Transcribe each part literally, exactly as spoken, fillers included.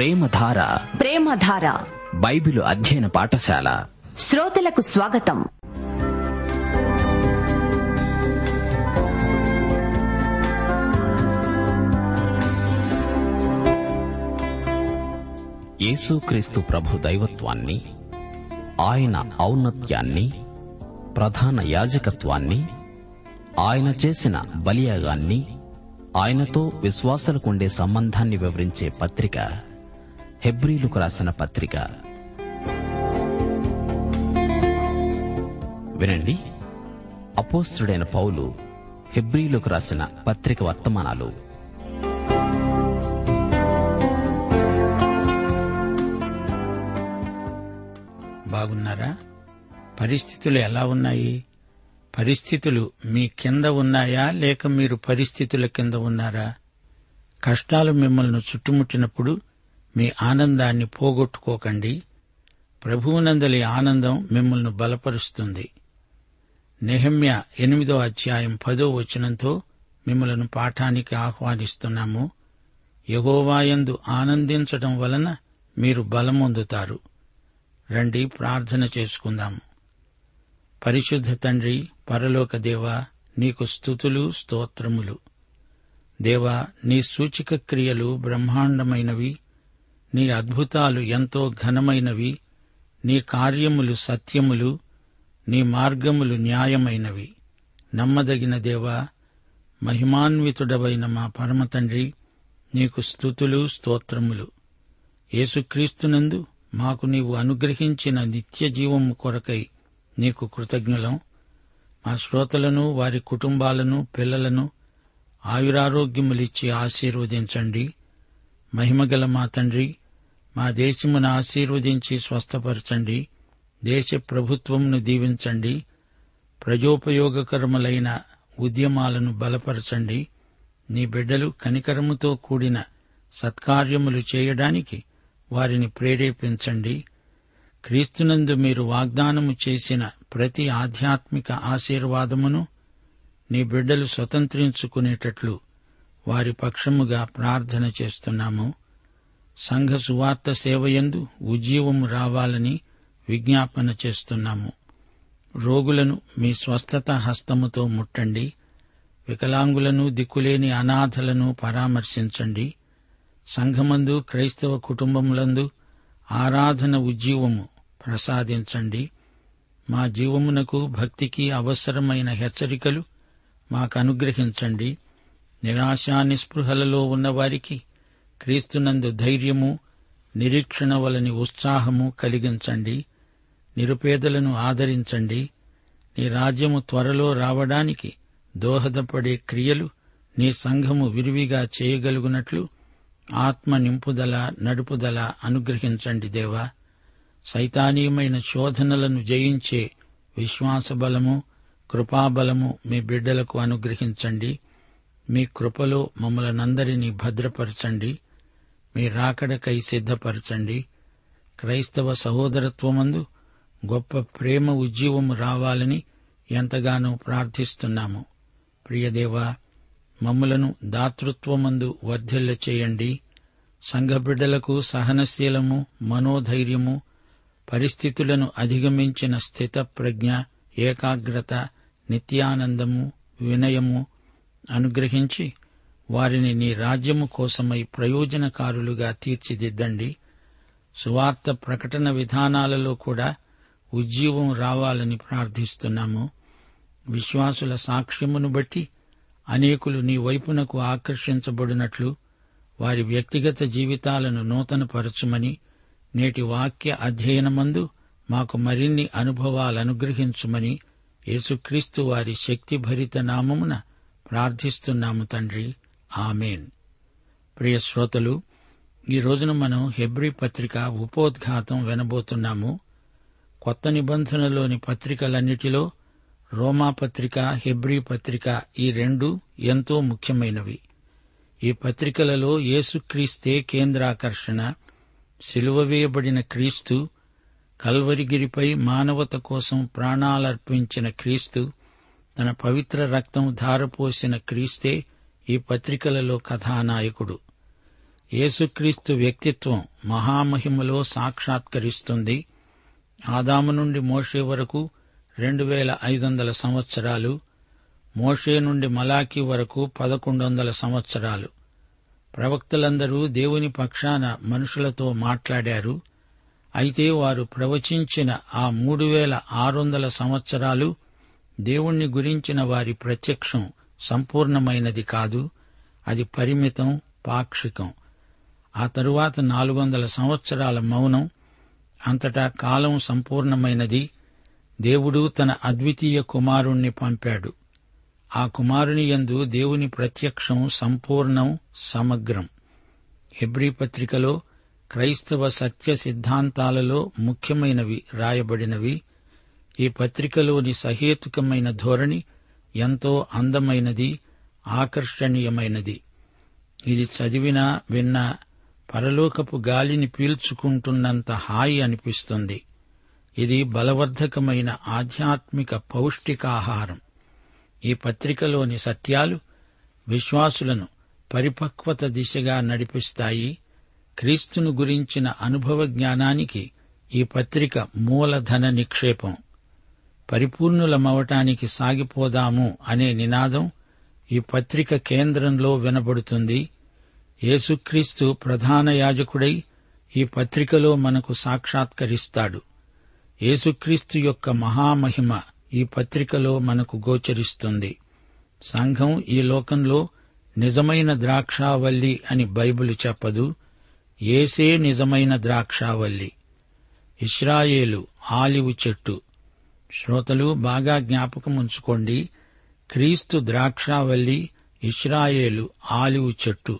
ప్రేమధార ప్రేమధార Bible అధ్యయన పాఠశాల శ్రోతలకు స్వాగతం. యేసుక్రీస్తు ప్రభు దైవత్వాన్ని, ఆయన ఔన్నత్యాన్ని, ప్రధాన యాజకత్వాన్ని, ఆయన చేసిన బలియాగాన్ని, ఆయనతో విశ్వాసులకుండే సంబంధాన్ని వివరించే పత్రిక హెబ్రీయులకు రాసిన పత్రిక. వినండి, అపోస్తలుడైన పౌలు హెబ్రీయులకు రాసిన పత్రిక వర్తమానాలు. బాగున్నారా? పరిస్థితులు ఎలా ఉన్నాయి? పరిస్థితులు మీ కింద ఉన్నాయా లేక మీరు పరిస్థితుల కింద ఉన్నారా? కష్టాలు మిమ్మల్ని చుట్టుముట్టినప్పుడు మీ ఆనందాన్ని పోగొట్టుకోకండి. ప్రభువునందలి ఆనందం మిమ్మల్ని బలపరుస్తుంది. నెహెమ్యా ఎనిమిదో అధ్యాయం పదో వచనంతో మిమ్మలను పాఠానికి ఆహ్వానిస్తున్నాము. యెహోవాయందు ఆనందించడం వలన మీరు బలమొందుతారు. రండి ప్రార్థన చేసుకుందాము. పరిశుద్ధ తండ్రి, పరలోక దేవా, నీకు స్తుతులు స్తోత్రములు. దేవా, నీ సూచిక క్రియలు బ్రహ్మాండమైనవి, నీ అద్భుతాలు ఎంతో ఘనమైనవి, నీ కార్యములు సత్యములు, నీ మార్గములు న్యాయమైనవి. నమ్మదగిన దేవా, మహిమాన్వితుడవైన మా పరమతండ్రి, నీకు స్తుతులు స్తోత్రములు. యేసుక్రీస్తునందు మాకు నీవు అనుగ్రహించిన నిత్య జీవము కొరకై నీకు కృతజ్ఞులం. మా శ్రోతలను, వారి కుటుంబాలను, పిల్లలను ఆయురారోగ్యములిచ్చి ఆశీర్వదించండి. మహిమగల మా తండ్రి, మా దేశమును ఆశీర్వదించి స్వస్థపరచండి. దేశ ప్రభుత్వమును దీవించండి. ప్రజోపయోగకరములైన ఉద్యమాలను బలపరచండి. నీ బిడ్డలు కనికరముతో కూడిన సత్కార్యములు చేయడానికి వారిని ప్రేరేపించండి. క్రీస్తునందు మీరు వాగ్దానము చేసిన ప్రతి ఆధ్యాత్మిక ఆశీర్వాదమును నీ బిడ్డలు స్వతంత్రించుకునేటట్లు వారి పక్షముగా ప్రార్థన చేస్తున్నాము. సంఘ సువార్త సేవయందు ఉజ్జీవము రావాలని విజ్ఞాపన చేస్తున్నాము. రోగులను మీ స్వస్థత హస్తముతో ముట్టండి. వికలాంగులను, దిక్కులేని అనాథలను పరామర్శించండి. సంఘమందు, క్రైస్తవ కుటుంబములందు ఆరాధన ఉజ్జీవము ప్రసాదించండి. మా జీవమునకు, భక్తికి అవసరమైన హెచ్చరికలు మాకనుగ్రహించండి. నిరాశానిస్పృహలలో ఉన్నవారికి క్రీస్తునందు ధైర్యము, నిరీక్షణ వలని ఉత్సాహము కలిగించండి. నిరుపేదలను ఆదరించండి. నీ రాజ్యము త్వరలో రావడానికి దోహదపడే క్రియలు నీ సంఘము విరివిగా చేయగలుగునట్లు ఆత్మ నింపుదల, నడుపుదల అనుగ్రహించండి దేవా. సైతానీయమైన శోధనలను జయించే విశ్వాసబలము, కృపాబలము మీ బిడ్డలకు అనుగ్రహించండి. మీ కృపలో మమ్మలనందరినీ భద్రపరచండి. మీ రాకడకై సిద్ధపరచండి. క్రైస్తవ సహోదరత్వమందు గొప్ప ప్రేమ ఉజ్జీవము రావాలని ఎంతగానో ప్రార్థిస్తున్నాము. ప్రియదేవా, మమ్ములను దాతృత్వమందు వర్ధిల్ల చేయండి. సంఘ బిడ్డలకు సహనశీలము, మనోధైర్యము, పరిస్థితులను అధిగమించిన స్థిత ప్రజ్ఞ, ఏకాగ్రత, నిత్యానందము, వినయము అనుగ్రహించి వారిని నీ రాజ్యము కోసమై ప్రయోజనకారులుగా తీర్చిదిద్దండి. సువార్త ప్రకటన విధానాలలో కూడా ఉజ్జీవం రావాలని ప్రార్థిస్తున్నాము. విశ్వాసుల సాక్ష్యమును బట్టి అనేకులు నీ వైపునకు ఆకర్షించబడినట్లు వారి వ్యక్తిగత జీవితాలను నూతనపరచుమని, నేటి వాక్య అధ్యయనమందు మాకు మరిన్ని అనుభవాలనుగ్రహించుమని యేసుక్రీస్తు వారి శక్తిభరిత నామమున ప్రార్థిస్తున్నాము తండ్రి. ఆమెన్. ప్రియ శ్రోతలు, ఈ రోజున మనం హెబ్రీ పత్రిక ఉపోద్ఘాతం వినబోతున్నాము. కొత్త నిబంధనలోని పత్రికలన్నిటిలో రోమా పత్రిక, హెబ్రీ పత్రిక ఈ రెండు ఎంతో ముఖ్యమైనవి. ఈ పత్రికలలో యేసుక్రీస్తే కేంద్రాకర్షణ. సిలువ వేయబడిన క్రీస్తు, కల్వరిగిరిపై మానవత కోసం ప్రాణాలర్పించిన క్రీస్తు, తన పవిత్ర రక్తం ధారపోసిన క్రీస్తే ఈ పత్రికలలో కథానాయకుడు. యేసుక్రీస్తు వ్యక్తిత్వం మహామహిమలో సాక్షాత్కరిస్తుంది. ఆదాము నుండి మోషే వరకు రెండు వేల ఐదు వందల సంవత్సరాలు, మోషే నుండి మలాకి వరకు పదకొండు వందల సంవత్సరాలు. ప్రవక్తలందరూ దేవుని పక్షాన మనుషులతో మాట్లాడారు. అయితే వారు ప్రవచించిన ఆ మూడు వేల ఆరు వందల సంవత్సరాలు దేవుణ్ణి గురించిన వారి ప్రత్యక్షం సంపూర్ణమైనది కాదు, అది పరిమితం, పాక్షికం. ఆ తరువాత నాలుగు వందల సంవత్సరాల మౌనం, అంతటా కాలం సంపూర్ణమైనది. దేవుడు తన అద్వితీయ కుమారుణ్ణి పంపాడు. ఆ కుమారుని యందు దేవుని ప్రత్యక్షం సంపూర్ణం, సమగ్రం. హెబ్రీ పత్రికలో క్రైస్తవ సత్య సిద్ధాంతాలలో ముఖ్యమైనవి రాయబడినవి. ఈ పత్రికలోని సహేతుకమైన ధోరణి ఎంతో అందమైనది, ఆకర్షణీయమైనది. ఇది చదివినా విన్నా పరలోకపు గాలిని పీల్చుకుంటున్నంత హాయి అనిపిస్తుంది. ఇది బలవర్ధకమైన ఆధ్యాత్మిక పౌష్టికాహారం. ఈ పత్రికలోని సత్యాలు విశ్వాసులను పరిపక్వత దిశగా నడిపిస్తాయి. క్రీస్తును గురించిన అనుభవ జ్ఞానానికి ఈ పత్రిక మూలధన నిక్షేపం. పరిపూర్ణులమవటానికి సాగిపోదాము అనే నినాదం ఈ పత్రిక కేంద్రంలో వినబడుతుంది. యేసుక్రీస్తు ప్రధాన యాజకుడై ఈ పత్రికలో మనకు సాక్షాత్కరిస్తాడు. యేసుక్రీస్తు యొక్క మహామహిమ ఈ పత్రికలో మనకు గోచరిస్తుంది. సంఘం ఈ లోకంలో నిజమైన ద్రాక్షావల్లి అని బైబిలు చెప్పదు. యేసే నిజమైన ద్రాక్షావల్లి, ఇశ్రాయేలు ఆలివు చెట్టు. శ్రోతలు బాగా జ్ఞాపకముంచుకోండి, క్రీస్తు ద్రాక్షావల్లి, ఇశ్రాయేలు ఆలివు చెట్టు.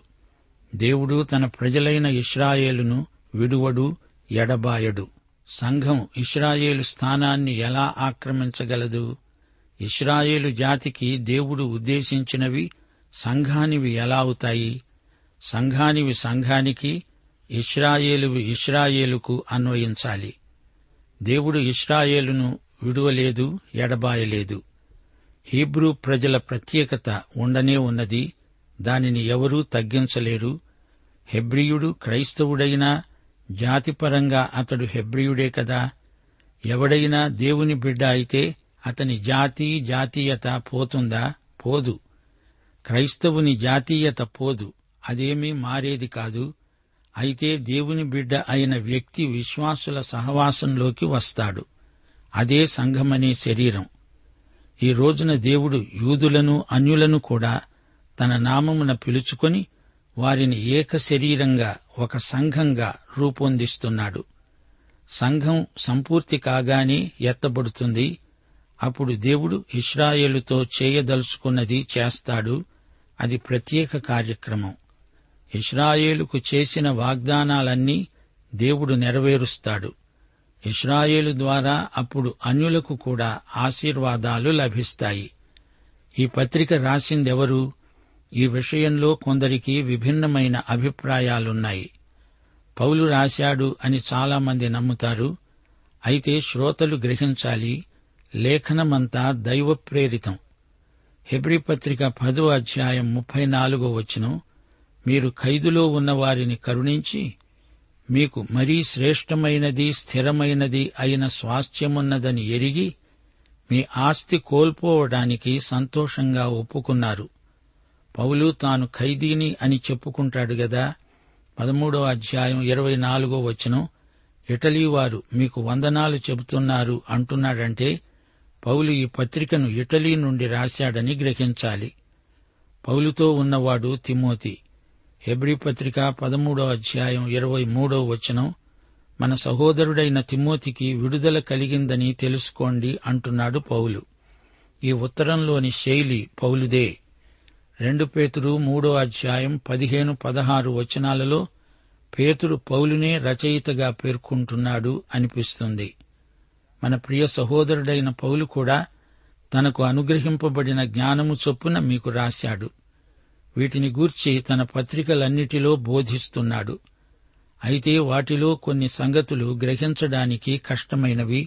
దేవుడు తన ప్రజలైన ఇశ్రాయేలును విడువడు, ఎడబాయడు. సంఘం ఇశ్రాయేలు స్థానాన్ని ఎలా ఆక్రమించగలదు? ఇశ్రాయేలు జాతికి దేవుడు ఉద్దేశించినవి సంఘానివి ఎలా అవుతాయి? సంఘానివి సంఘానికి, ఇశ్రాయేలువి ఇశ్రాయేలుకు అన్వయించాలి. దేవుడు ఇశ్రాయేలును విడువలేదు, ఎడబాయలేదు. హీబ్రూ ప్రజల ప్రత్యేకత ఉండనే ఉన్నది, దానిని ఎవరూ తగ్గించలేరు. హెబ్రీయుడు క్రైస్తవుడైనా జాతిపరంగా అతడు హెబ్రీయుడే కదా. ఎవడైనా దేవుని బిడ్డ అయితే అతని జాతి, జాతీయత పోతుందా? పోదు. క్రైస్తవుని జాతీయత పోదు, అదేమీ మారేది కాదు. అయితే దేవుని బిడ్డ అయిన వ్యక్తి విశ్వాసుల సహవాసంలోకి వస్తాడు. అదే సంఘమనే శరీరం. ఈ రోజున దేవుడు యూదులను, అన్యులను కూడా తన నామమున పిలుచుకొని వారిని ఏక శరీరంగా, ఒక సంఘంగా రూపొందిస్తున్నాడు. సంఘం సంపూర్తి కాగానే ఎత్తబడుతుంది. అప్పుడు దేవుడు ఇశ్రాయేలుతో చేయదలుచుకున్నది చేస్తాడు. అది ప్రత్యేక కార్యక్రమం. ఇశ్రాయేలుకు చేసిన వాగ్దానాలన్నీ దేవుడు నెరవేరుస్తాడు. ఇశ్రాయేలు ద్వారా అప్పుడు అన్యులకు కూడా ఆశీర్వాదాలు లభిస్తాయి. ఈ పత్రిక రాసిందెవరు? ఈ విషయంలో కొందరికి విభిన్నమైన అభిప్రాయాలున్నాయి. పౌలు రాశాడు అని చాలామంది నమ్ముతారు. అయితే శ్రోతలు గ్రహించాలి, లేఖనమంతా దైవప్రేరితం. హెబ్రీ పత్రిక పదో అధ్యాయం ముప్పై నాలుగో వచనం, మీరు ఖైదులో ఉన్నవారిని కరుణించి మీకు మరీ శ్రేష్టమైనది, స్థిరమైనది అయిన స్వాస్థ్యమున్నదని ఎరిగి మీ ఆస్తి కోల్పోవడానికి సంతోషంగా ఒప్పుకున్నారు. పౌలు తాను ఖైదీని అని చెప్పుకుంటాడు గదా. పదమూడో అధ్యాయం ఇరవై నాలుగో వచనం, ఇటలీ వారు మీకు వందనాలు చెబుతున్నారు అంటున్నాడంటే పౌలు ఈ పత్రికను ఇటలీ నుండి రాశాడని గ్రహించాలి. పౌలుతో ఉన్నవాడు తిమోతి. హెబ్రీ పత్రిక పదమూడో అధ్యాయం ఇరవై మూడో వచనం, మన సహోదరుడైన తిమోతికి విడుదల కలిగిందని తెలుసుకోండి అంటున్నాడు పౌలు. ఈ ఉత్తరంలోని శైలి పౌలుదే. రెండు పేతురు మూడో అధ్యాయం పదిహేను పదహారు వచనాలలో పేతురు పౌలునే రచయితగా పేర్కొంటున్నాడు అనిపిస్తుంది. మన ప్రియ సహోదరుడైన పౌలు కూడా తనకు అనుగ్రహింపబడిన జ్ఞానము చొప్పున మీకు రాశాడు. వీటిని గూర్చి తన పత్రికలన్నిటిలో బోధిస్తున్నాడు. అయితే వాటిలో కొన్ని సంగతులు గ్రహించడానికి కష్టమైనవి.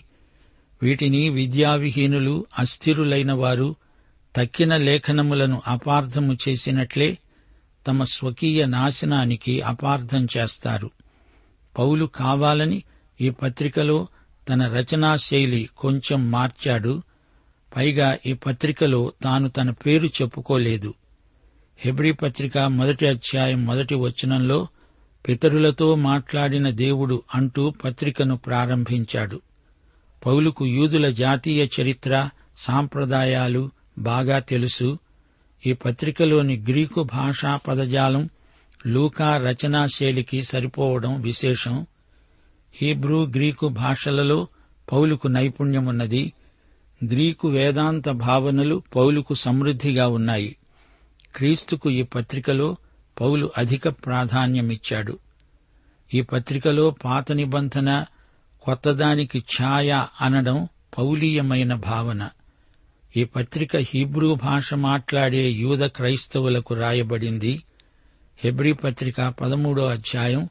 వీటిని విద్యావిహీనులు, అస్థిరులైన వారు తక్కిన లేఖనములను అపార్థము చేసినట్లే తమ స్వకీయ నాశనానికి అపార్థం చేస్తారు. పౌలు కావాలని ఈ పత్రికలో తన రచనా శైలి కొంచెం మార్చాడు. పైగా ఈ పత్రికలో తాను తన పేరు చెప్పుకోలేదు. హెబ్రీ పత్రిక మొదటి అధ్యాయం మొదటి వచనంలో పితరులతో మాట్లాడిన దేవుడు అంటూ పత్రికను ప్రారంభించాడు. పౌలుకు యూదుల జాతీయ చరిత్ర, సాంప్రదాయాలు బాగా తెలుసు. ఈ పత్రికలోని గ్రీకు భాషా పదజాలం లూకా రచనా శైలికి సరిపోవడం విశేషం. హీబ్రూ, గ్రీకు భాషలలో పౌలుకు నైపుణ్యమున్నది. గ్రీకు వేదాంత భావనలు పౌలుకు సమృద్ధిగా ఉన్నాయి. క్రీస్తుకు ఈ పత్రికలో పౌలు అధిక ప్రాధాన్యమిచ్చాడు. ఈ పత్రికలో పాత నిబంధన, కొత్తదానికి ఛాయ అనడం పౌలీయమైన భావన. ఈ పత్రిక హీబ్రూ భాష మాట్లాడే యూద క్రైస్తవులకు రాయబడింది. హెబ్రీ పత్రిక పదమూడో అధ్యాయం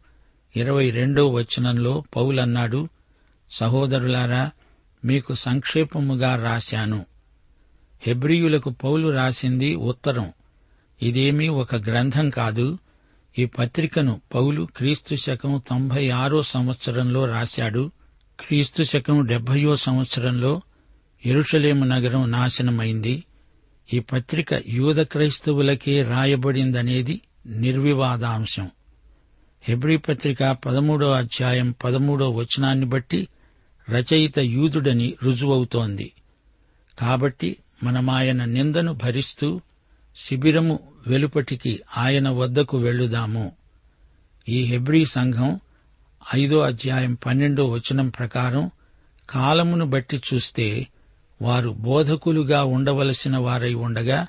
ఇరవై రెండో వచనంలో పౌలన్నాడు, సహోదరులారా, మీకు సంక్షేపముగా రాశాను. హెబ్రీయులకు పౌలు రాసింది ఉత్తరం. ఇదేమీ ఒక గ్రంథం కాదు. ఈ పత్రికను పౌలు క్రీస్తు శకం తొంభై ఆరో సంవత్సరంలో రాశాడు. క్రీస్తు శకం డెబ్బయో సంవత్సరంలో యెరూషలేము నగరం నాశనమైంది. ఈ పత్రిక యూద క్రైస్తవులకే రాయబడిందనేది నిర్వివాదాంశం. హెబ్రీ పత్రిక పదమూడో అధ్యాయం పదమూడో వచనాన్ని బట్టి రచయిత యూదుడని రుజువవుతోంది. కాబట్టి మనమాయన నిందను భరిస్తూ శిబిరము వెలుపటికి ఆయన వద్దకు వెళ్ళుదాము. ఈ హెబ్రీ సంఘం ఐదో అధ్యాయం పన్నెండో వచనం ప్రకారం కాలమును బట్టి చూస్తే వారు బోధకులుగా ఉండవలసిన వారై ఉండగా,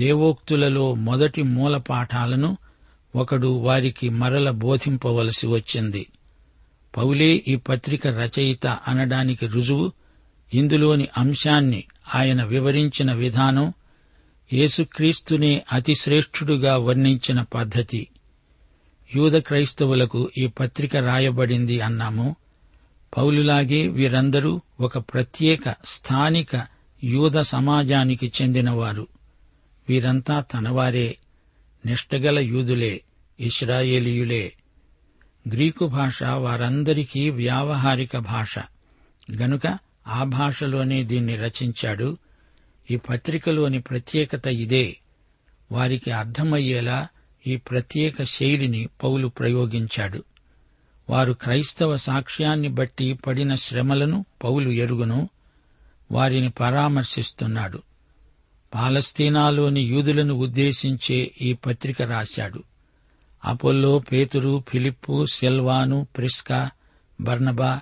దేవోక్తులలో మొదటి మూల పాఠాలను ఒకడు వారికి మరల బోధింపవలసి వచ్చింది. పౌలే ఈ పత్రిక రచయిత అనడానికి రుజువు ఇందులోని అంశాన్ని ఆయన వివరించిన విధానం, యేసుక్రీస్తునే అతిశ్రేష్ఠుడుగా వర్ణించిన పద్ధతి. యూద క్రైస్తవులకు ఈ పత్రిక రాయబడింది అన్నాము. పౌలులాగే వీరందరూ ఒక ప్రత్యేక స్థానిక యూద సమాజానికి చెందినవారు. వీరంతా తనవారే, నిష్టగల యూదులే, ఇశ్రాయేలీయులే. గ్రీకు భాష వారందరికీ వ్యావహారిక భాష గనుక ఆ భాషలోనే దీన్ని రచించాడు. ఈ పత్రికలోని ప్రత్యేకత ఇదే. వారికి అర్థమయ్యేలా ఈ ప్రత్యేక శైలిని పౌలు ప్రయోగించాడు. వారు క్రైస్తవ సాక్ష్యాన్ని బట్టి పడిన శ్రమలను పౌలు ఎరుగును. వారిని పరామర్శిస్తున్నాడు. పాలస్తీనాలోని యూదులను ఉద్దేశించే ఈ పత్రిక రాశాడు. అపోల్లో, పేతురు, ఫిలిప్పు, సెల్వాను, ప్రిస్కా, బర్నబా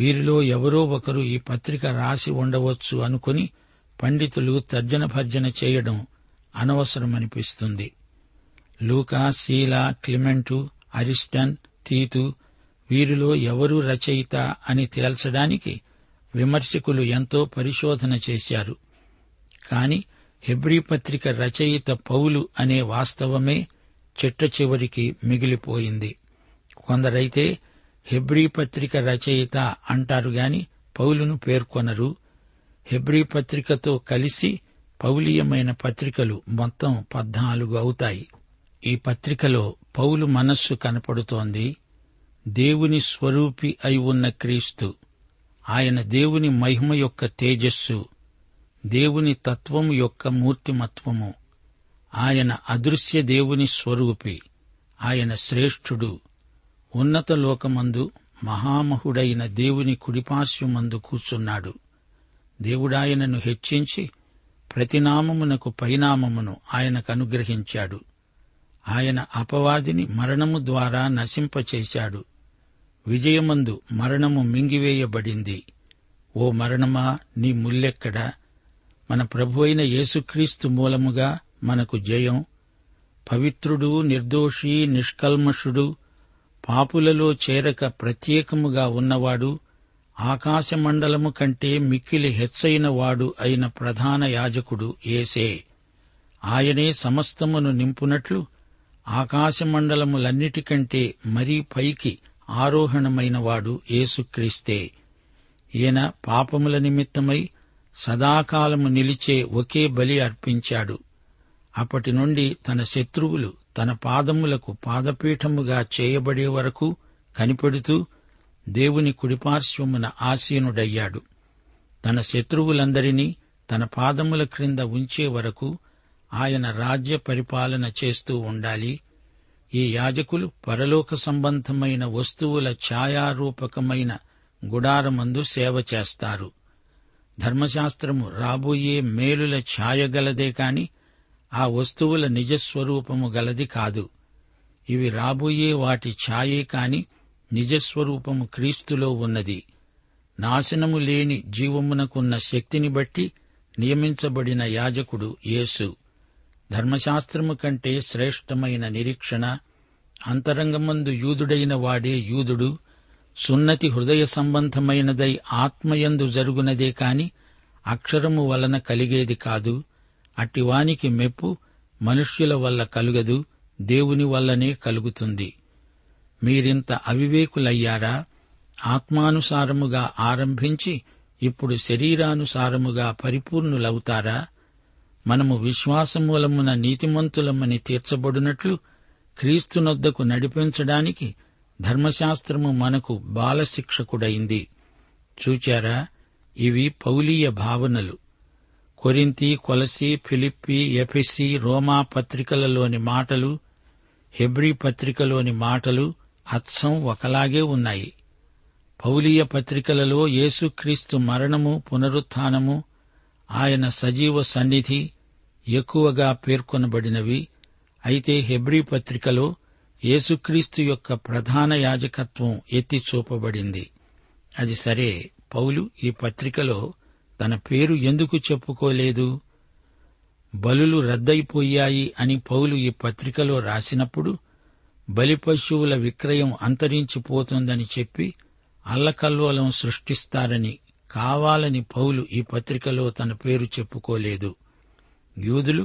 వీరిలో ఎవరో ఒకరు ఈ పత్రిక రాసి ఉండవచ్చు అనుకుని పండితులు తర్జన భర్జన చేయడం అనవసరమనిపిస్తుంది. లూకా, శీలా, క్లిమెంటు, అరిస్టన్, తీతు వీరిలో ఎవరు రచయిత అని తేల్చడానికి విమర్శకులు ఎంతో పరిశోధన చేశారు. కాని హెబ్రీ పత్రిక రచయిత పౌలు అనే వాస్తవమే చిట్ట చివరికి మిగిలిపోయింది. కొందరైతే హెబ్రీ పత్రిక రచయిత అంటారుగాని పౌలును పేర్కొనరు. హెబ్రీ పత్రికతో కలిసి పౌలీయమైన పత్రికలు మొత్తం పద్నాలుగు అవుతాయి. ఈ పత్రికలో పౌలు మనస్సు కనపడుతోంది. దేవుని స్వరూపి అయి ఉన్న క్రీస్తు, ఆయన దేవుని మహిమ యొక్క తేజస్సు, దేవుని తత్వం యొక్క మూర్తిమత్వము. ఆయన అదృశ్య దేవుని స్వరూపి, ఆయన శ్రేష్ఠుడు, ఉన్నత లోకమందు మహామహుడైన దేవుని కుడిపార్శ్వమందు కూర్చున్నాడు. దేవుడాయనను హెచ్చించి ప్రతి నామమునకు పైనామమును ఆయనకనుగ్రహించాడు. ఆయన అపవాదిని మరణము ద్వారా నశింపచేశాడు. విజయమందు మరణము మింగివేయబడింది. ఓ మరణమా, నీ ముల్లెక్కడా? మన ప్రభువైన యేసుక్రీస్తు మూలముగా మనకు జయం. పవిత్రుడు, నిర్దోషి, నిష్కల్మషుడు, పాపులలో చేరక ప్రత్యేకముగా ఉన్నవాడు, ఆకాశమండలము కంటే మిక్కిలి హెచ్చైనవాడు అయిన ప్రధాన యాజకుడు యేసే. ఆయనే సమస్తమును నింపునట్లు ఆకాశమండలములన్నిటికంటే మరీ పైకి ఆరోహణమైనవాడు యేసుక్రీస్తే. ఈయన పాపముల నిమిత్తమై సదాకాలము నిలిచే ఒకే బలి అర్పించాడు. అప్పటి నుండి తన శత్రువులు తన పాదములకు పాదపీఠముగా చేయబడే వరకు కనిపెడుతూ దేవుని కుడిపార్శ్వమున ఆసీనుడయ్యాడు. తన శత్రువులందరినీ తన పాదముల క్రింద ఉంచే వరకు ఆయన రాజ్య పరిపాలన చేస్తూ ఉండాలి. ఈ యాజకులు పరలోక సంబంధమైన వస్తువుల ఛాయారూపకమైన గుడారమందు సేవ చేస్తారు. ధర్మశాస్త్రము రాబోయే మేలుల ఛాయగలదే కాని ఆ వస్తువుల నిజస్వరూపము గలది కాదు. ఇవి రాబోయే వాటి ఛాయే కాని నిజస్వరూపము క్రీస్తులో ఉన్నది. నాశనము లేని జీవమునకున్న శక్తిని బట్టి నియమించబడిన యాజకుడు యేసు. ధర్మశాస్త్రము కంటే శ్రేష్టమైన నిరీక్షణ, అంతరంగమందు యూదుడైన వాడే యూదుడు, సున్నతి హృదయ సంబంధమైనదై ఆత్మయందు జరుగునదే కాని అక్షరము వలన కలిగేది కాదు. అట్టివానికి మెప్పు మనుష్యుల వల్ల కలుగదు, దేవుని వల్లనే కలుగుతుంది. మీరింత అవివేకులయ్యారా? ఆత్మానుసారముగా ఆరంభించి ఇప్పుడు శరీరానుసారముగా పరిపూర్ణులవుతారా? మనము విశ్వాసమూలమున నీతిమంతులమని తీర్చబడినట్లు క్రీస్తునొద్దకు నడిపించడానికి ధర్మశాస్త్రము మనకు బాలశిక్షకుడైంది. చూచారా, ఇవి పౌలీయ భావనలు. కొరింథీ, కొలసీ, ఫిలిప్పీ, ఎఫెసీ, రోమా పత్రికలలోని మాటలు, హెబ్రీ పత్రికలోని మాటలు అచ్చం ఒకలాగే ఉన్నాయి. పౌలీయ పత్రికలలో యేసుక్రీస్తు మరణము, పునరుత్థానము, ఆయన సజీవ సన్నిధి ఎక్కువగా పేర్కొనబడినవి. అయితే హెబ్రీ పత్రికలో యేసుక్రీస్తు యొక్క ప్రధాన యాజకత్వం ఎత్తి చూపబడింది. అది సరే, పౌలు ఈ పత్రికలో తన పేరు ఎందుకు చెప్పుకోలేదు? బలులు రద్దయిపోయాయి అని పౌలు ఈ పత్రికలో రాసినప్పుడు బలిపశువుల విక్రయం అంతరించిపోతుందని చెప్పి అల్లకల్లోలం సృష్టిస్తారని కావాలని పౌలు ఈ పత్రికలో తన పేరు చెప్పుకోలేదు. యూదులు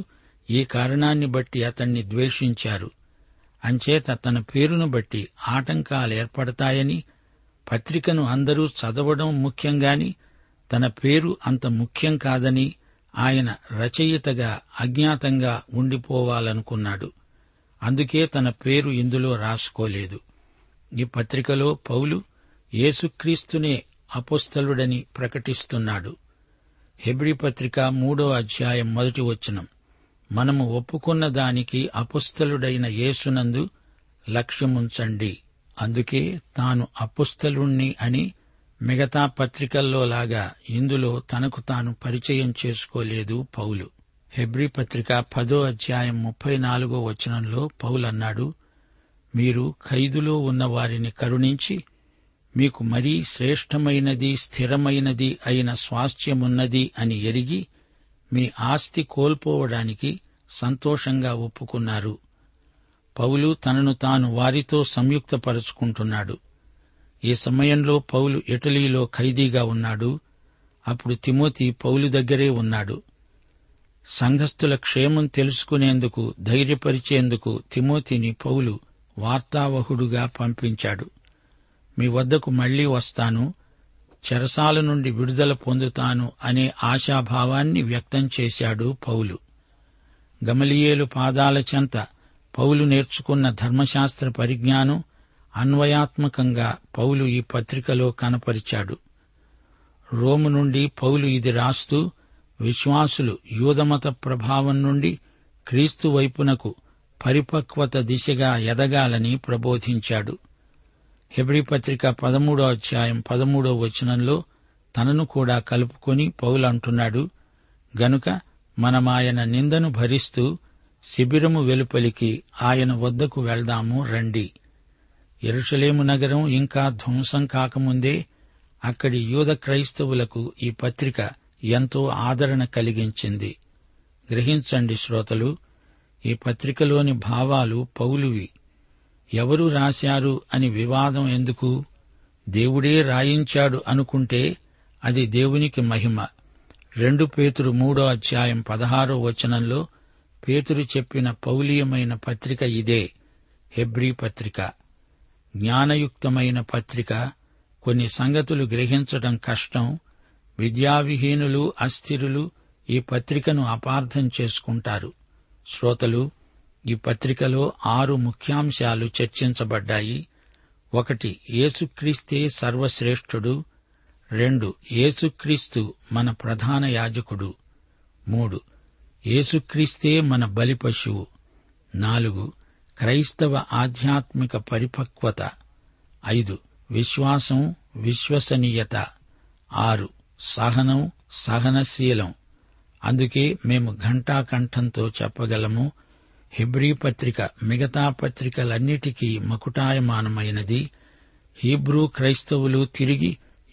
ఈ కారణాన్ని బట్టి అతణ్ణి ద్వేషించారు. అంచేత తన పేరును బట్టి ఆటంకాలేర్పడతాయని, పత్రికను అందరూ చదవడం ముఖ్యంగాని తన పేరు అంత ముఖ్యం కాదని ఆయన రచయితగా అజ్ఞాతంగా ఉండిపోవాలనుకున్నాడు. అందుకే తన పేరు ఇందులో రాసుకోలేదు. ఈ పత్రికలో పౌలు యేసుక్రీస్తునే అపొస్తలుడని ప్రకటిస్తున్నాడు. హెబ్రీ పత్రిక మూడో అధ్యాయం మొదటి వచనం: మనము ఒప్పుకున్న దానికి అపొస్తలుడైన యేసునందు లక్ష్యముంచండి. అందుకే తాను అపొస్తలుణ్ణి అని మిగతా పత్రికల్లోలాగా ఇందులో తనకు తాను పరిచయం చేసుకోలేదు పౌలు. హెబ్రీ పత్రిక పదో అధ్యాయం ముప్పై నాలుగో వచనంలో పౌలన్నాడు: మీరు ఖైదులో ఉన్న వారిని కరుణించి మీకు మరీ శ్రేష్టమైనది, స్థిరమైనది అయిన స్వాస్థ్యమున్నది అని ఎరిగి మీ ఆస్తి కోల్పోవడానికి సంతోషంగా ఒప్పుకున్నారు. పౌలు తనను తాను వారితో సంయుక్తపరుచుకుంటున్నాడు. ఈ సమయంలో పౌలు ఇటలీలో ఖైదీగా ఉన్నాడు. అప్పుడు తిమోతి పౌలు దగ్గరే ఉన్నాడు. సంఘస్థుల క్షేమం తెలుసుకునేందుకు, ధైర్యపరిచేందుకు తిమోతిని పౌలు వార్తావహుడుగా పంపించాడు. మీ వద్దకు మళ్లీ వస్తాను, చెరసాల నుండి విడుదల పొందుతాను అనే ఆశాభావాన్ని వ్యక్తం చేశాడు పౌలు. గమలియేలు పాదాల చెంత పౌలు నేర్చుకున్న ధర్మశాస్త్ర పరిజ్ఞానం అన్వయాత్మకంగా పౌలు ఈ పత్రికలో కనపరిచాడు. రోము నుండి పౌలు ఇది రాస్తూ విశ్వాసులు యూదమత ప్రభావం నుండి క్రీస్తు వైపునకు పరిపక్వత దిశగా ఎదగాలని ప్రబోధించాడు. హెబ్రీ పత్రిక పదమూడో అధ్యాయం పదమూడో వచనంలో తనను కూడా కలుపుకొని పౌలు అంటున్నాడు: గనుక మనమాయన నిందను భరిస్తూ శిబిరము వెలుపలికి ఆయన వద్దకు వెళ్దాము రండి. యెరూషలేము నగరం ఇంకా ధ్వంసం కాకముందే అక్కడి యూద క్రైస్తవులకు ఈ పత్రిక ఎంతో ఆదరణ కలిగించింది. గ్రహించండి శ్రోతలు, ఈ పత్రికలోని భావాలు పౌలువి. ఎవరు రాశారు అని వివాదం ఎందుకు? దేవుడే రాయించాడు అనుకుంటే అది దేవునికి మహిమ. రెండు పేతురు మూడో అధ్యాయం పదహారో వచనంలో పేతురు చెప్పిన పౌలీయమైన పత్రిక ఇదే హెబ్రీ పత్రిక. జ్ఞానయుక్తమైన పత్రిక. కొన్ని సంగతులు గ్రహించడం కష్టం. విద్యావిహీనులు, అస్థిరులు ఈ పత్రికను అపార్థం చేసుకుంటారు. శ్రోతలు, ఈ పత్రికలో ఆరు ముఖ్యాంశాలు చర్చించబడ్డాయి. ఒకటి, యేసుక్రీస్తే సర్వశ్రేష్ఠుడు. రెండు, యేసుక్రీస్తు మన ప్రధాన యాజకుడు. మూడు, యేసుక్రీస్తే మన బలిపశువు. నాలుగు, క్రైస్తవ ఆధ్యాత్మిక పరిపక్వత. ఐదు, విశ్వాసం, విశ్వసనీయత. ఆరు, సహనం, సహనశీలం. అందుకే మేము ఘంటాకంఠంతో చెప్పగలము, హెబ్రీ పత్రిక మిగతా పత్రికలన్నిటికీ మకుటాయమానమైనది. హీబ్రూ క్రైస్తవులు తిరిగి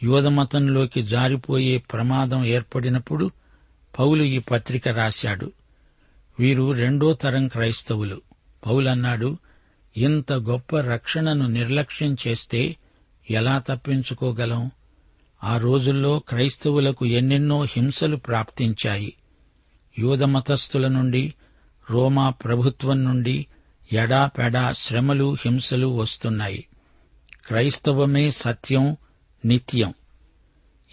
యూదమతంలోకి జారిపోయే ప్రమాదం ఏర్పడినప్పుడు పౌలు ఈ పత్రిక రాశాడు. వీరు రెండో తరం క్రైస్తవులు. పౌలన్నాడు, ఇంత గొప్ప రక్షణను నిర్లక్ష్యం చేస్తే ఎలా తప్పించుకోగలం? ఆ రోజుల్లో క్రైస్తవులకు ఎన్నెన్నో హింసలు ప్రాప్తించాయి. యూదమతస్థుల నుండి, రోమా ప్రభుత్వం నుండి ఎడాపెడా శ్రమలు, హింసలు వస్తున్నాయి. క్రైస్తవమే సత్యం, నిత్యం.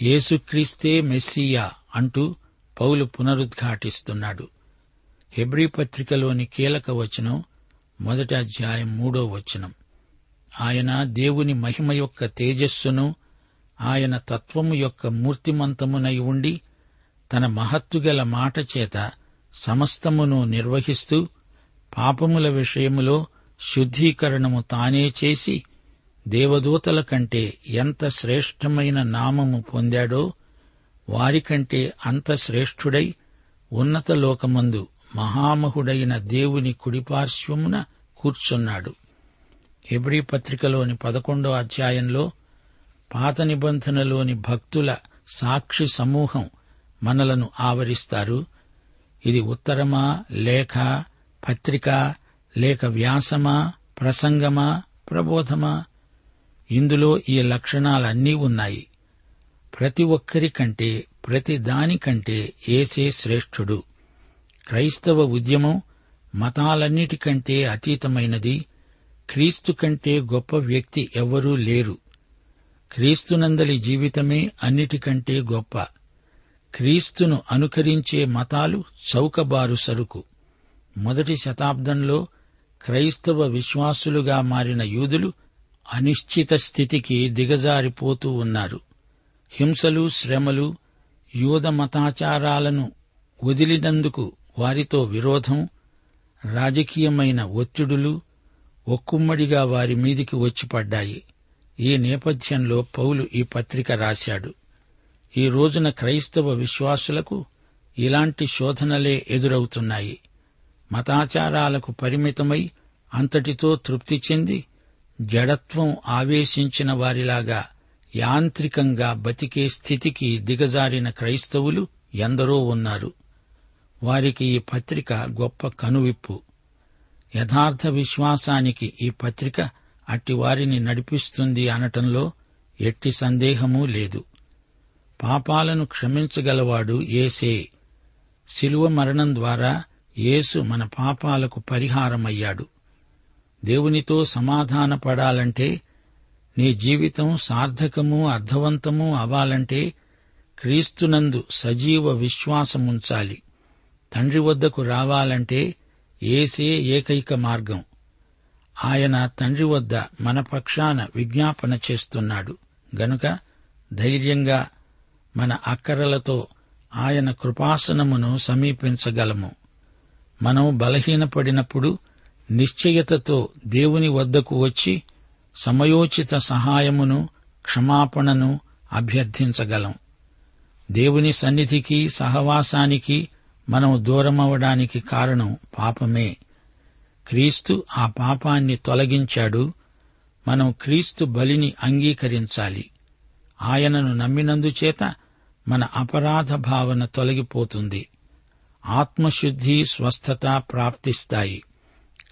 యేసుక్రీస్తే మెస్సియా అంటూ పౌలు పునరుద్ఘాటిస్తున్నాడు. హెబ్రీ పత్రికలోని కీలక వచనం మొదటి అధ్యాయం మూడో వచనం. ఆయన దేవుని మహిమ యొక్క తేజస్సును, ఆయన తత్వము యొక్క మూర్తిమంతమునై ఉండి తన మహత్తుగల మాట చేత సమస్తమును నిర్వహిస్తూ పాపముల విషయములో శుద్ధీకరణము తానే చేసి దేవదూతల కంటే ఎంత శ్రేష్టమైన నామము పొందాడో వారికంటే అంత శ్రేష్ఠుడై ఉన్నత లోకమందు మహామహుడైన దేవుని కుడిపార్శ్వమున కూర్చున్నాడు. హెబ్రీ పత్రికలోని పదకొండో అధ్యాయంలో పాత నిబంధనలోని భక్తుల సాక్షి సమూహం మనలను ఆవరిస్తారు. ఇది ఉత్తరమా, లేఖ, పత్రిక, లేక వ్యాసమా, ప్రసంగమా, ప్రబోధమా? ఇందులో ఈ లక్షణాలన్నీ ఉన్నాయి. ప్రతి ఒక్కరికంటే, ప్రతి దానికంటే యేసే శ్రేష్ఠుడు. క్రైస్తవ ఉద్యమం మతాలన్నిటికంటే అతీతమైనది. క్రీస్తు కంటే గొప్ప వ్యక్తి ఎవ్వరూ లేరు. క్రీస్తునందలి జీవితమే అన్నిటికంటే గొప్ప. క్రీస్తును అనుకరించే మతాలు చౌకబారు సరుకు. మొదటి శతాబ్దంలో క్రైస్తవ విశ్వాసులుగా మారిన యూదులు అనిశ్చిత స్థితికి దిగజారిపోతూ ఉన్నారు. హింసలు, శ్రమలు, యూద మతాచారాలను వదిలినందుకు వారితో విరోధం, రాజకీయమైన ఒత్తిడులు ఒక్కుమ్మడిగా వారి మీదికి వచ్చిపడ్డాయి. ఈ నేపథ్యంలో పౌలు ఈ పత్రిక రాశాడు. ఈ రోజున క్రైస్తవ విశ్వాసులకు ఇలాంటి శోధనలే ఎదురవుతున్నాయి. మతాచారాలకు పరిమితమై అంతటితో తృప్తి చెంది జడత్వం ఆవేశించిన వారిలాగా యాంత్రికంగా బతికే స్థితికి దిగజారిన క్రైస్తవులు ఎందరో ఉన్నారు. వారికి ఈ పత్రిక గొప్ప కనువిప్పు. యథార్థ విశ్వాసానికి ఈ పత్రిక అట్టివారిని నడిపిస్తుంది అనటంలో ఎట్టి సందేహమూ లేదు. పాపాలను క్షమించగలవాడు యేసే. శిలువ మరణం ద్వారా యేసు మన పాపాలకు పరిహారమయ్యాడు. దేవునితో సమాధానపడాలంటే, నీ జీవితం సార్థకమూ అర్థవంతమూ అవ్వాలంటే క్రీస్తునందు సజీవ విశ్వాసముంచాలి. తండ్రి వద్దకు రావాలంటే యేసే ఏకైక మార్గం. ఆయన తండ్రి వద్ద మన పక్షాన విజ్ఞాపన చేస్తున్నాడు గనుక ధైర్యంగా మన అక్కరలతో ఆయన కృపాసనమును సమీపించగలము. మనం బలహీనపడినప్పుడు నిశ్చయతతో దేవుని వద్దకు వచ్చి సమయోచిత సహాయమును, క్షమాపణను అభ్యర్థించగలం. దేవుని సన్నిధికి, సహవాసానికి మనం దూరమవడానికి కారణం పాపమే. క్రీస్తు ఆ పాపాన్ని తొలగించాడు. మనం క్రీస్తు బలిని అంగీకరించాలి. ఆయనను నమ్మినందుచేత మన అపరాధ భావన తొలగిపోతుంది. ఆత్మశుద్ధి, స్వస్థత ప్రాప్తిస్తాయి.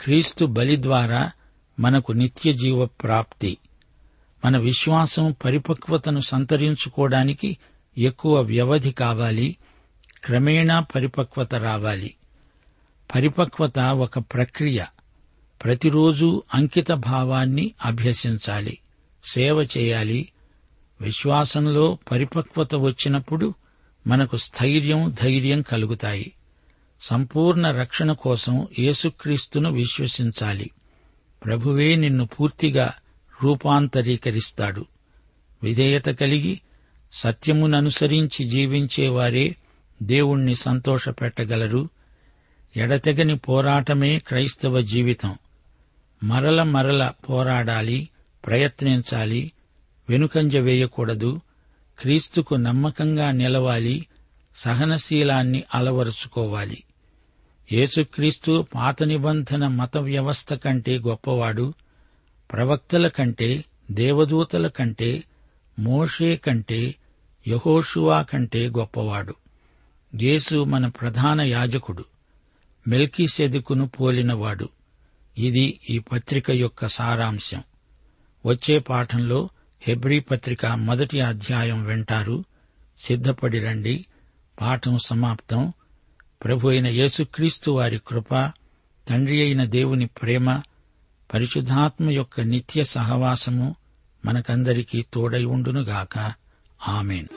క్రీస్తు బలి ద్వారా మనకు నిత్యజీవ ప్రాప్తి. మన విశ్వాసం పరిపక్వతను సంతరించుకోవడానికి ఎక్కువ వ్యవధి కావాలి. క్రమేణా పరిపక్వత రావాలి. పరిపక్వత ఒక ప్రక్రియ. ప్రతిరోజు అంకిత భావాన్ని అభ్యసించాలి, సేవ చేయాలి. విశ్వాసంలో పరిపక్వత వచ్చినప్పుడు మనకు స్థైర్యం, ధైర్యం కలుగుతాయి. సంపూర్ణ రక్షణ కోసం యేసుక్రీస్తును విశ్వసించాలి. ప్రభువే నిన్ను పూర్తిగా రూపాంతరీకరిస్తాడు. విధేయత కలిగి సత్యముననుసరించి జీవించేవారే దేవుణ్ణి సంతోషపెట్టగలరు. ఎడతెగని పోరాటమే క్రైస్తవ జీవితం. మరల మరల పోరాడాలి, ప్రయత్నించాలి, వెనుకంజ వేయకూడదు. క్రీస్తుకు నమ్మకంగా నిలవాలి, సహనశీలాన్ని అలవరుచుకోవాలి. యేసుక్రీస్తు పాత నిబంధన మత వ్యవస్థ కంటే గొప్పవాడు. ప్రవక్తల కంటే, దేవదూతల కంటే, మోషే కంటే, యెహోషువా కంటే గొప్పవాడు. యేసు మన ప్రధాన యాజకుడు, మెల్కీసెదెకును పోలినవాడు. ఇది ఈ పత్రిక యొక్క సారాంశం. వచ్చే పాఠంలో హెబ్రీ పత్రిక మొదటి అధ్యాయం వింటారు. సిద్ధపడి రండి. పాఠం సమాప్తం. ప్రభు అయిన యేసుక్రీస్తు వారి కృప, తండ్రి అయిన దేవుని ప్రేమ, పరిశుద్ధాత్మ యొక్క నిత్య సహవాసము మనకందరికీ తోడై ఉండునుగాక. ఆమేన్.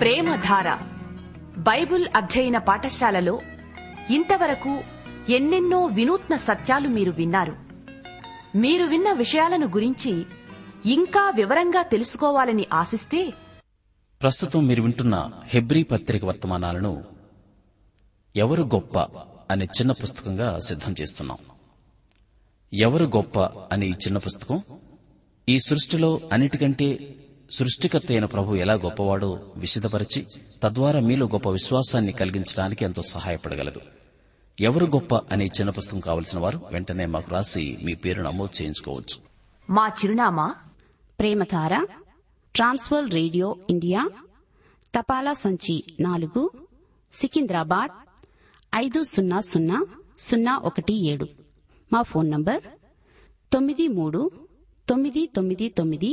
ప్రేమధార బైబుల్ అధ్యయన పాఠశాలలో ఇంతవరకు ఎన్నెన్నో వినూత్న సత్యాలు మీరు విన్నారు. మీరు విన్న విషయాలను గురించి ఇంకా వివరంగా తెలుసుకోవాలని ఆశిస్తే ప్రస్తుతం మీరు వింటున్న హెబ్రీ పత్రిక వర్తమానాలను ఎవరు గొప్ప అనే చిన్న పుస్తకంగా సిద్ధం చేస్తున్నాం. ఎవరు గొప్ప అనే ఈ చిన్న పుస్తకం ఈ సృష్టిలో అన్నిటికంటే సృష్టికర్త అయిన ప్రభు ఎలా గొప్పవాడో విశదపరిచి తద్వారా మీలో గొప్ప విశ్వాసాన్ని కలిగించడానికి ఎంతో సహాయపడగలదు. ఎవరు గొప్ప అనే చిన్న పుస్తకం కావలసిన వారు వెంటనే మాకు రాసి మీ పేరు నమోదు చేయించుకోవచ్చు. మా చిరునామా ప్రేమతార, ట్రాన్స్‌వరల్డ్ రేడియో ఇండియా, తపాలా సంచి నాలుగు, సికింద్రాబాద్ ఐదు సున్నా సున్నా సున్నా ఒకటి ఏడు. మా ఫోన్ నంబర్ తొమ్మిది మూడు తొమ్మిది తొమ్మిది తొమ్మిది